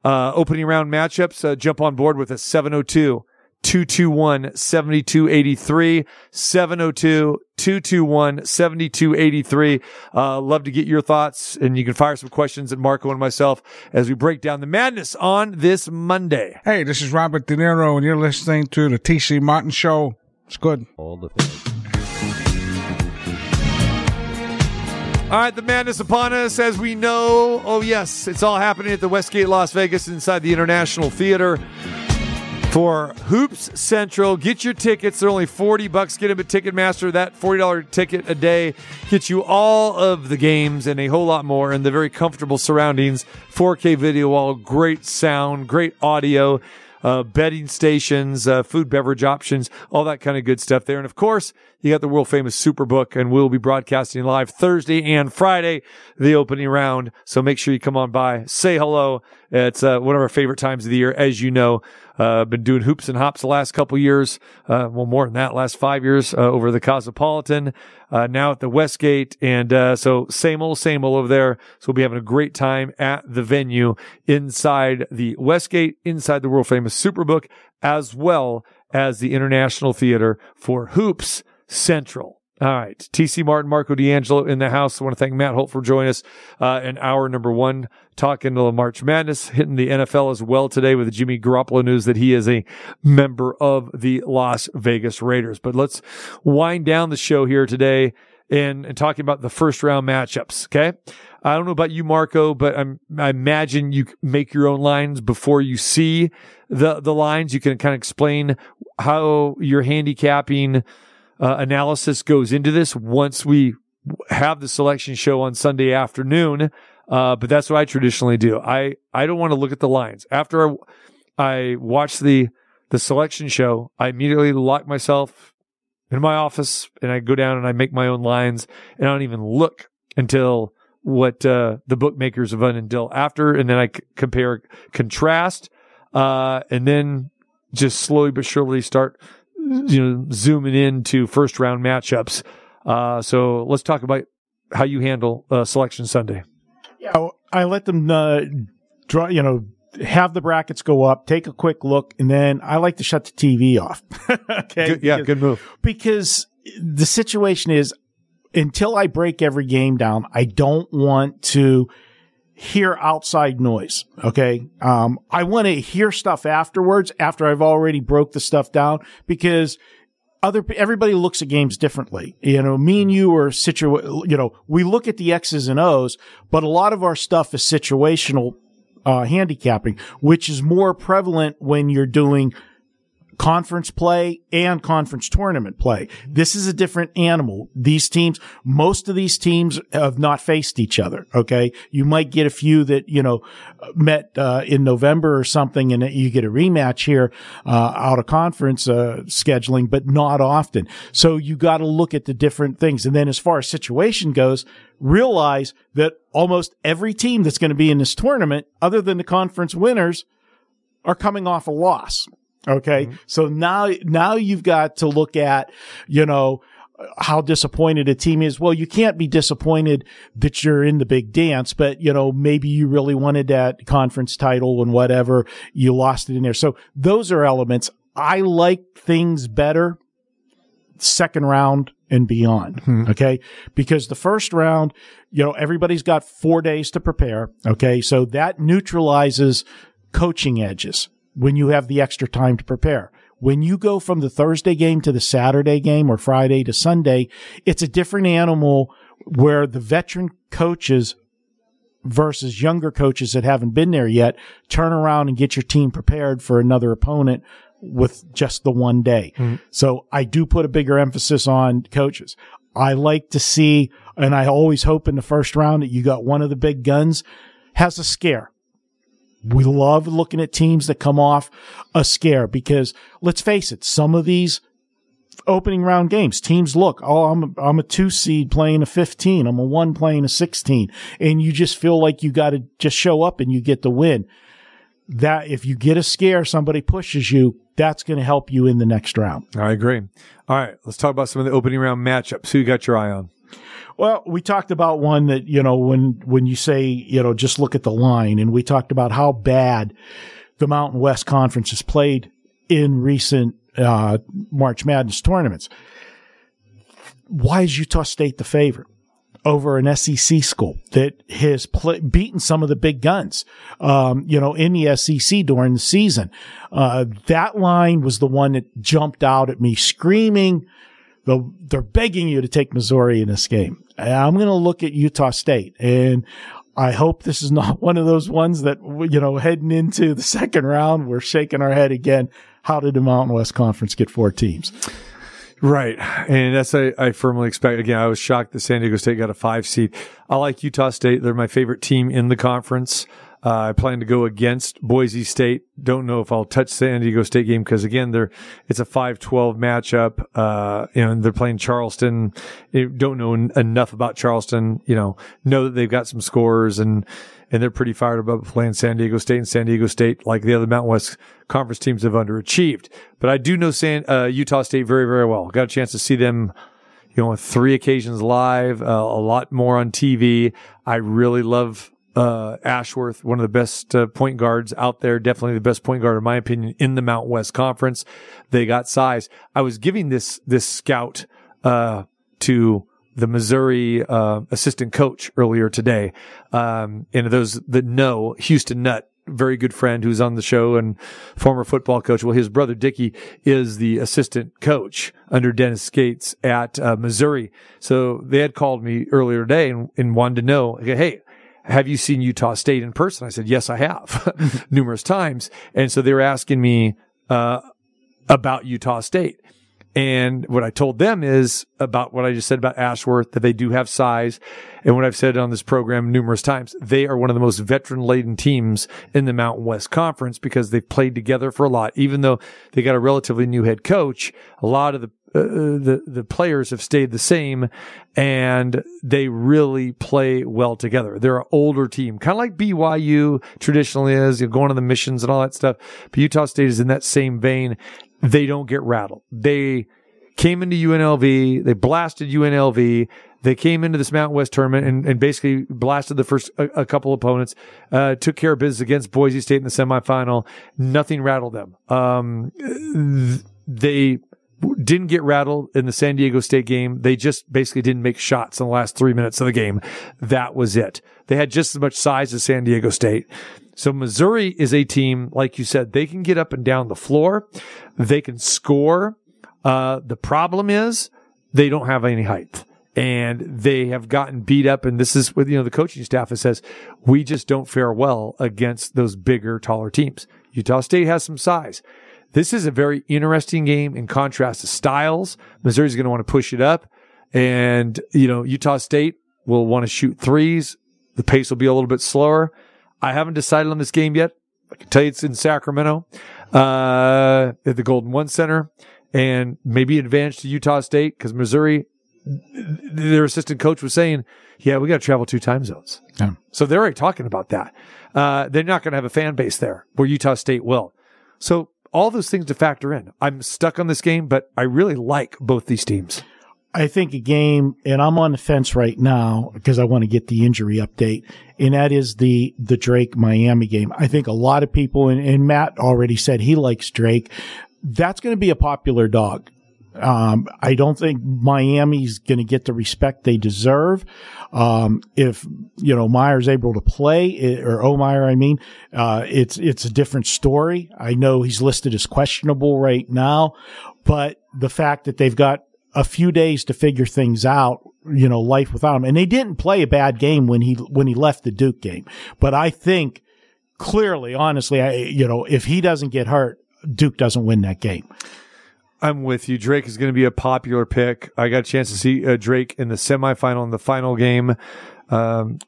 uh, opening round matchups? Uh, jump on board with us. seven oh two, two two one, seven two eight three. seven oh two, two two one, seven two eight three. Uh, love to get your thoughts, and you can fire some questions at Marco and myself as we break down the madness on this Monday. Hey, this is Robert De Niro, and you're listening to the T C. Martin Show. It's good. All the things. All right, the madness upon us, as we know. Oh, yes, it's all happening at the Westgate Las Vegas inside the International Theater. For Hoops Central, get your tickets. They're only forty bucks. Get them at Ticketmaster. That forty dollars ticket a day gets you all of the games and a whole lot more in the very comfortable surroundings. four K video wall, great sound, great audio, uh, betting stations, uh, food, beverage options, all that kind of good stuff there. And, of course, you got the world-famous Superbook, and we'll be broadcasting live Thursday and Friday, the opening round. So make sure you come on by. Say hello. It's uh, one of our favorite times of the year, as you know. Uh, been doing hoops and hops the last couple years. Uh, well, more than that, last five years, uh, over the Cosmopolitan, uh, now at the Westgate. And, uh, so same old, same old over there. So we'll be having a great time at the venue inside the Westgate, inside the world famous Superbook, as well as the International Theater for Hoops Central. All right. T C. Martin, Marco D'Angelo in the house. I want to thank Matt Holt for joining us uh, in hour number one, talking to March Madness, hitting the N F L as well today with the Jimmy Garoppolo news that he is a member of the Las Vegas Raiders. But let's wind down the show here today and, and talking about the first round matchups. Okay. I don't know about you, Marco, but I'm, I imagine you make your own lines before you see the, the lines. You can kind of explain how you're handicapping Uh, analysis goes into this once we have the selection show on Sunday afternoon. Uh, but that's what I traditionally do. I, I don't want to look at the lines. After I, I watch the, the selection show, I immediately lock myself in my office and I go down and I make my own lines, and I don't even look until what, uh, the bookmakers have done until after. And then I c- compare, contrast, uh, and then just slowly but surely start, you know, zooming into first round matchups. Uh, so let's talk about how you handle uh, Selection Sunday. Yeah, I let them uh, draw, you know, have the brackets go up, take a quick look, and then I like to shut the T V off. Okay. Good, yeah, because, good move. Because the situation is, until I break every game down, I don't want to hear outside noise. Okay. Um, I want to hear stuff afterwards, after I've already broke the stuff down, because other, everybody looks at games differently. You know, me and you are situ, you know, we look at the X's and O's, but a lot of our stuff is situational, uh, handicapping, which is more prevalent when you're doing conference play and conference tournament play. This is a different animal. These teams, most of these teams have not faced each other. Okay. You might get a few that, you know, met, uh, in November or something, and you get a rematch here, uh, out of conference, uh, scheduling, but not often. So you got to look at the different things. And then as far as situation goes, realize that almost every team that's going to be in this tournament, other than the conference winners, are coming off a loss. Okay. Mm-hmm. So now, now you've got to look at, you know, how disappointed a team is. Well, you can't be disappointed that you're in the big dance, but, you know, maybe you really wanted that conference title and whatever. You lost it in there. So those are elements. I like things better second round and beyond. Mm-hmm. Okay. Because the first round, you know, everybody's got four days to prepare. Okay. So that neutralizes coaching edges when you have the extra time to prepare. When you go from the Thursday game to the Saturday game, or Friday to Sunday, it's a different animal, where the veteran coaches versus younger coaches that haven't been there yet turn around and get your team prepared for another opponent with just the one day. Mm-hmm. So I do put a bigger emphasis on coaches. I like to see, and I always hope in the first round that you got one of the big guns has a scare. We love looking at teams that come off a scare, because let's face it, some of these opening round games, teams look, oh, I'm a, I'm a two seed playing a fifteen. I'm a one playing a sixteen. And you just feel like you got to just show up and you get the win. that if you get a scare, somebody pushes you, that's going to help you in the next round. I agree. All right, let's talk about some of the opening round matchups. Who you got your eye on? Well, we talked about one that, you know, when, when you say, you know, just look at the line, and we talked about how bad the Mountain West Conference has played in recent uh, March Madness tournaments. Why is Utah State the favorite over an S E C school that has play, beaten some of the big guns, um, you know, in the S E C during the season? Uh, that line was the one that jumped out at me screaming, the, they're begging you to take Missouri in this game. And I'm going to look at Utah State, and I hope this is not one of those ones that, you know, heading into the second round, we're shaking our head again. How did the Mountain West Conference get four teams? Right. And that's, I, I firmly expect. Again, I was shocked that San Diego State got a five seed. I like Utah State. They're my favorite team in the conference. Uh, I plan to go against Boise State. Don't know if I'll touch San Diego State game because, again, they're, it's a five twelve matchup. Uh, you know, and they're playing Charleston. Don't know en- enough about Charleston. You know, know that they've got some scores, and, and they're pretty fired about playing San Diego State. And San Diego State, like the other Mountain West Conference teams, have underachieved. But I do know San, uh, Utah State very, very well. Got a chance to see them, you know, on three occasions live, uh, a lot more on T V. I really love Uh, Ashworth, one of the best uh, point guards out there, definitely the best point guard, in my opinion, in the Mountain West Conference. They got size. I was giving this, this scout, uh, to the Missouri, uh, assistant coach earlier today. Um, and those that know, Houston Nutt, very good friend who's on the show and former football coach. Well, his brother Dickie is the assistant coach under Dennis Gates at, uh, Missouri. So they had called me earlier today and, and wanted to know, hey, have you seen Utah State in person? I said, yes, I have numerous times. And so they were asking me, uh, about Utah State. And what I told them is about what I just said about Ashworth, that they do have size. And what I've said on this program numerous times, they are one of the most veteran-laden teams in the Mountain West Conference because they've played together for a lot. Even though they got a relatively new head coach, a lot of the Uh, the the players have stayed the same, and they really play well together. They're an older team, kind of like B Y U traditionally is, you know, going on the missions and all that stuff. But Utah State is in that same vein. They don't get rattled. They came into U N L V. They blasted U N L V. They came into this Mountain West tournament and, and basically blasted the first a, a couple opponents. Uh, took care of business against Boise State in the semifinal. Nothing rattled them. Um, th- they. Didn't get rattled in the San Diego State game. They just basically didn't make shots in the last three minutes of the game. That was it. They had just as much size as San Diego State. So Missouri is a team, like you said, they can get up and down the floor. They can score. Uh, the problem is they don't have any height. And they have gotten beat up, and this is with, you know, the coaching staff that says, we just don't fare well against those bigger, taller teams. Utah State has some size. This is a very interesting game in contrast to styles. Missouri's going to want to push it up. And, you know, Utah State will want to shoot threes. The pace will be a little bit slower. I haven't decided on this game yet. I can tell you it's in Sacramento, uh, at the Golden One Center, and maybe advantage to Utah State because Missouri, their assistant coach was saying, yeah, we got to travel two time zones. Yeah. So they're already talking about that. Uh, they're not going to have a fan base there where Utah State will. So, all those things to factor in. I'm stuck on this game, but I really like both these teams. I think a game, and I'm on the fence right now because I want to get the injury update, and that is the the Drake-Miami game. I think a lot of people, and, and Matt already said he likes Drake. That's going to be a popular dog. Um, I don't think Miami's going to get the respect they deserve. Um, if, you know, Meyer's able to play, or Omeyer, I mean, uh, it's, it's a different story. I know he's listed as questionable right now, but the fact that they've got a few days to figure things out, you know, life without him. And they didn't play a bad game when he, when he left the Duke game. But I think clearly, honestly, I, you know, if he doesn't get hurt, Duke doesn't win that game. I'm with you. Drake is going to be a popular pick. I got a chance to see uh, Drake in the semifinal and the final game, um,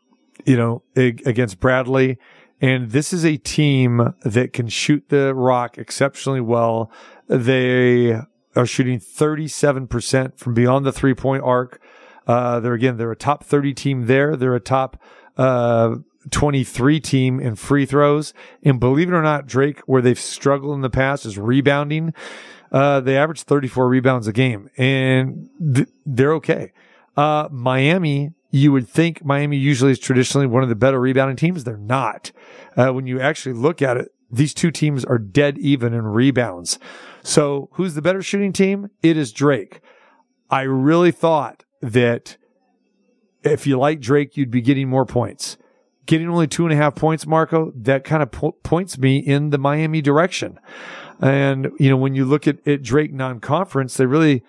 you know, against Bradley. And this is a team that can shoot the rock exceptionally well. They are shooting thirty-seven percent from beyond the three-point arc. Uh, they're again, they're a top thirty team there. They're a top uh, twenty-three team in free throws. And believe it or not, Drake, where they've struggled in the past is rebounding. Uh, they average thirty-four rebounds a game, and th- they're okay. Uh, Miami, you would think Miami usually is traditionally one of the better rebounding teams. They're not. Uh, when you actually look at it, these two teams are dead even in rebounds. So who's the better shooting team? It is Drake. I really thought that if you like Drake, you'd be getting more points. Getting only two and a half points, Marco, that kind of po- points me in the Miami direction. And, you know, when you look at, at Drake non-conference, they really,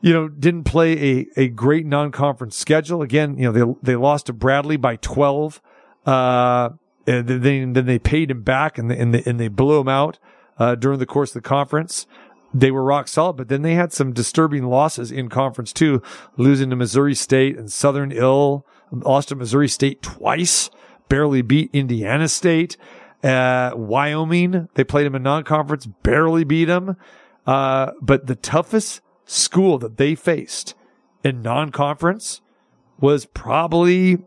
you know, didn't play a, a great non-conference schedule. Again, you know, they, they lost to Bradley by twelve. Uh, and then, then they paid him back and they, and they, and they blew him out, uh, during the course of the conference. They were rock solid, but then they had some disturbing losses in conference too, losing to Missouri State and Southern Illinois, lost to Missouri State twice, barely beat Indiana State, uh, Wyoming. They played them in non-conference, barely beat them. Uh, but the toughest school that they faced in non-conference was probably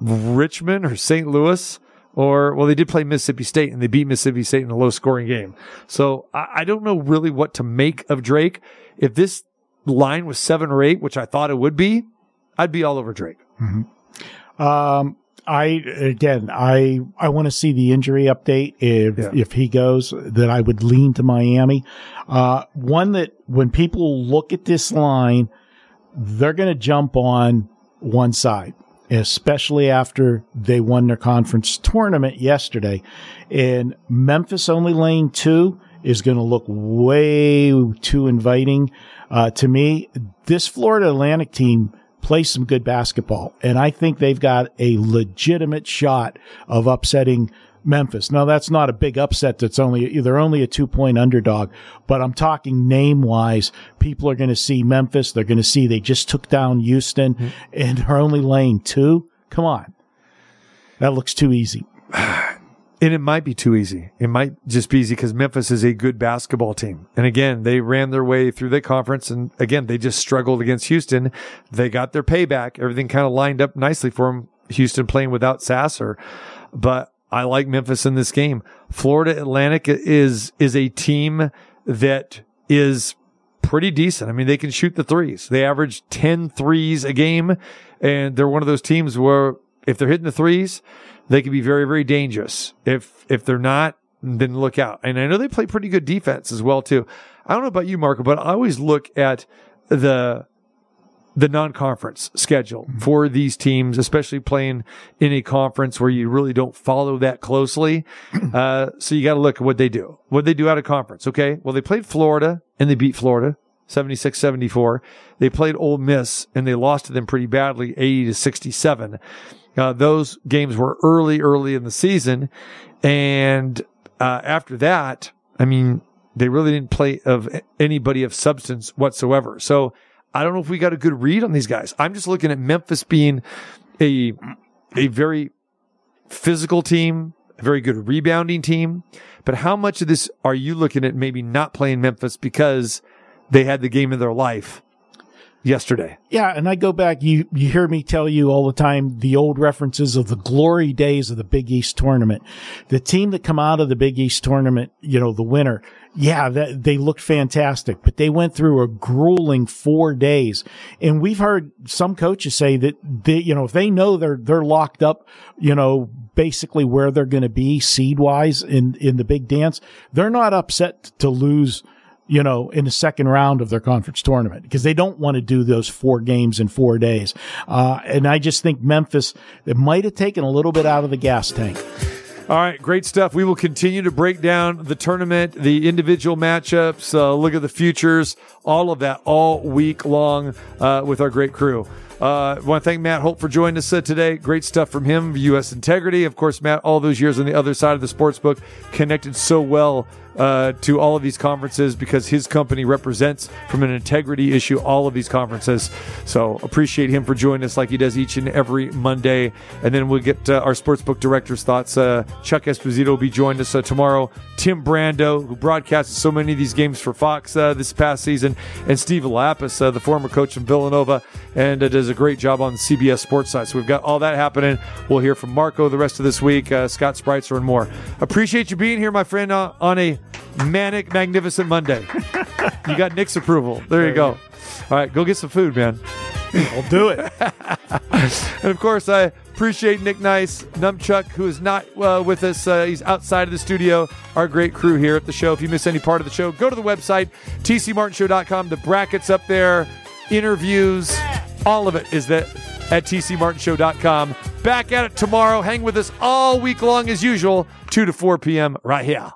Richmond or Saint Louis. Or, well, they did play Mississippi State, and they beat Mississippi State in a low-scoring game. So I, I don't know really what to make of Drake. If this line was seven or eight, which I thought it would be, I'd be all over Drake. Mm-hmm. Um, I again, I I want to see the injury update. If yeah. if he goes, then I would lean to Miami. Uh, one that when people look at this line, they're going to jump on one side, especially after they won their conference tournament yesterday. And Memphis only laying two is going to look way too inviting. Uh, to me, this Florida Atlantic team plays some good basketball, and I think they've got a legitimate shot of upsetting Memphis. Now, that's not a big upset. That's only, they're only a two point underdog, but I'm talking name wise. People are going to see Memphis. They're going to see they just took down Houston, mm-hmm. and they're only laying two. Come on. That looks too easy. And it might be too easy. It might just be easy because Memphis is a good basketball team. And again, they ran their way through the conference. And again, they just struggled against Houston. They got their payback. Everything kind of lined up nicely for them. Houston playing without Sasser, but I like Memphis in this game. Florida Atlantic is is a team that is pretty decent. I mean, they can shoot the threes. They average ten threes a game, and they're one of those teams where if they're hitting the threes, they can be very, very dangerous. If if they're not, then look out. And I know they play pretty good defense as well, too. I don't know about you, Marco, but I always look at the the non-conference schedule for these teams, especially playing in a conference where you really don't follow that closely. Uh, so you got to look at what they do, what they do out of conference. Okay. Well, they played Florida and they beat Florida seventy-six seventy-four. They played Ole Miss and they lost to them pretty badly, eighty to sixty-seven. Uh, those games were early, early in the season. And, uh, after that, I mean, they really didn't play of anybody of substance whatsoever. So, I don't know if we got a good read on these guys. I'm just looking at Memphis being a a very physical team, a very good rebounding team. But how much of this are you looking at maybe not playing Memphis because they had the game of their life yesterday? Yeah, and I go back, you, you hear me tell you all the time the old references of the glory days of the Big East tournament. The team that come out of the Big East tournament, you know, the winner, yeah, that, they looked fantastic, but they went through a grueling four days. And we've heard some coaches say that they, you know, if they know they're, they're locked up, you know, basically where they're going to be seed wise in, in the big dance, they're not upset to lose, you know, in the second round of their conference tournament, because they don't want to do those four games in four days. Uh, and I just think Memphis, it might have taken a little bit out of the gas tank. All right, great stuff. We will continue to break down the tournament, the individual matchups, uh, look at the futures, all of that all week long uh, with our great crew. I uh, want to thank Matt Holt for joining us uh, today. Great stuff from him, U S Integrity. Of course, Matt, all those years on the other side of the sportsbook, connected so well uh, to all of these conferences because his company represents, from an integrity issue, all of these conferences. So appreciate him for joining us like he does each and every Monday. And then we'll get uh, our sportsbook director's thoughts. Uh, Chuck Esposito will be joining us uh, tomorrow. Tim Brando, who broadcasts so many of these games for Fox uh, this past season, and Steve Lapis, uh, the former coach from Villanova, and uh, does does a great job on the C B S Sports side. So we've got all that happening. We'll hear from Marco the rest of this week, uh, Scott Spritzer, and more. Appreciate you being here, my friend, uh, on a manic, magnificent Monday. You got Nick's approval. There, there you go. All right, go get some food, man. I'll do it. And, of course, I appreciate Nick Nice, Numchuck, who is not uh, with us. Uh, he's outside of the studio, our great crew here at the show. If you miss any part of the show, go to the website, T C Martin Show dot com. The brackets up there, interviews, all of it is that at T C Martin Show dot com. Back at it tomorrow. Hang with us all week long as usual, two to four p.m. right here.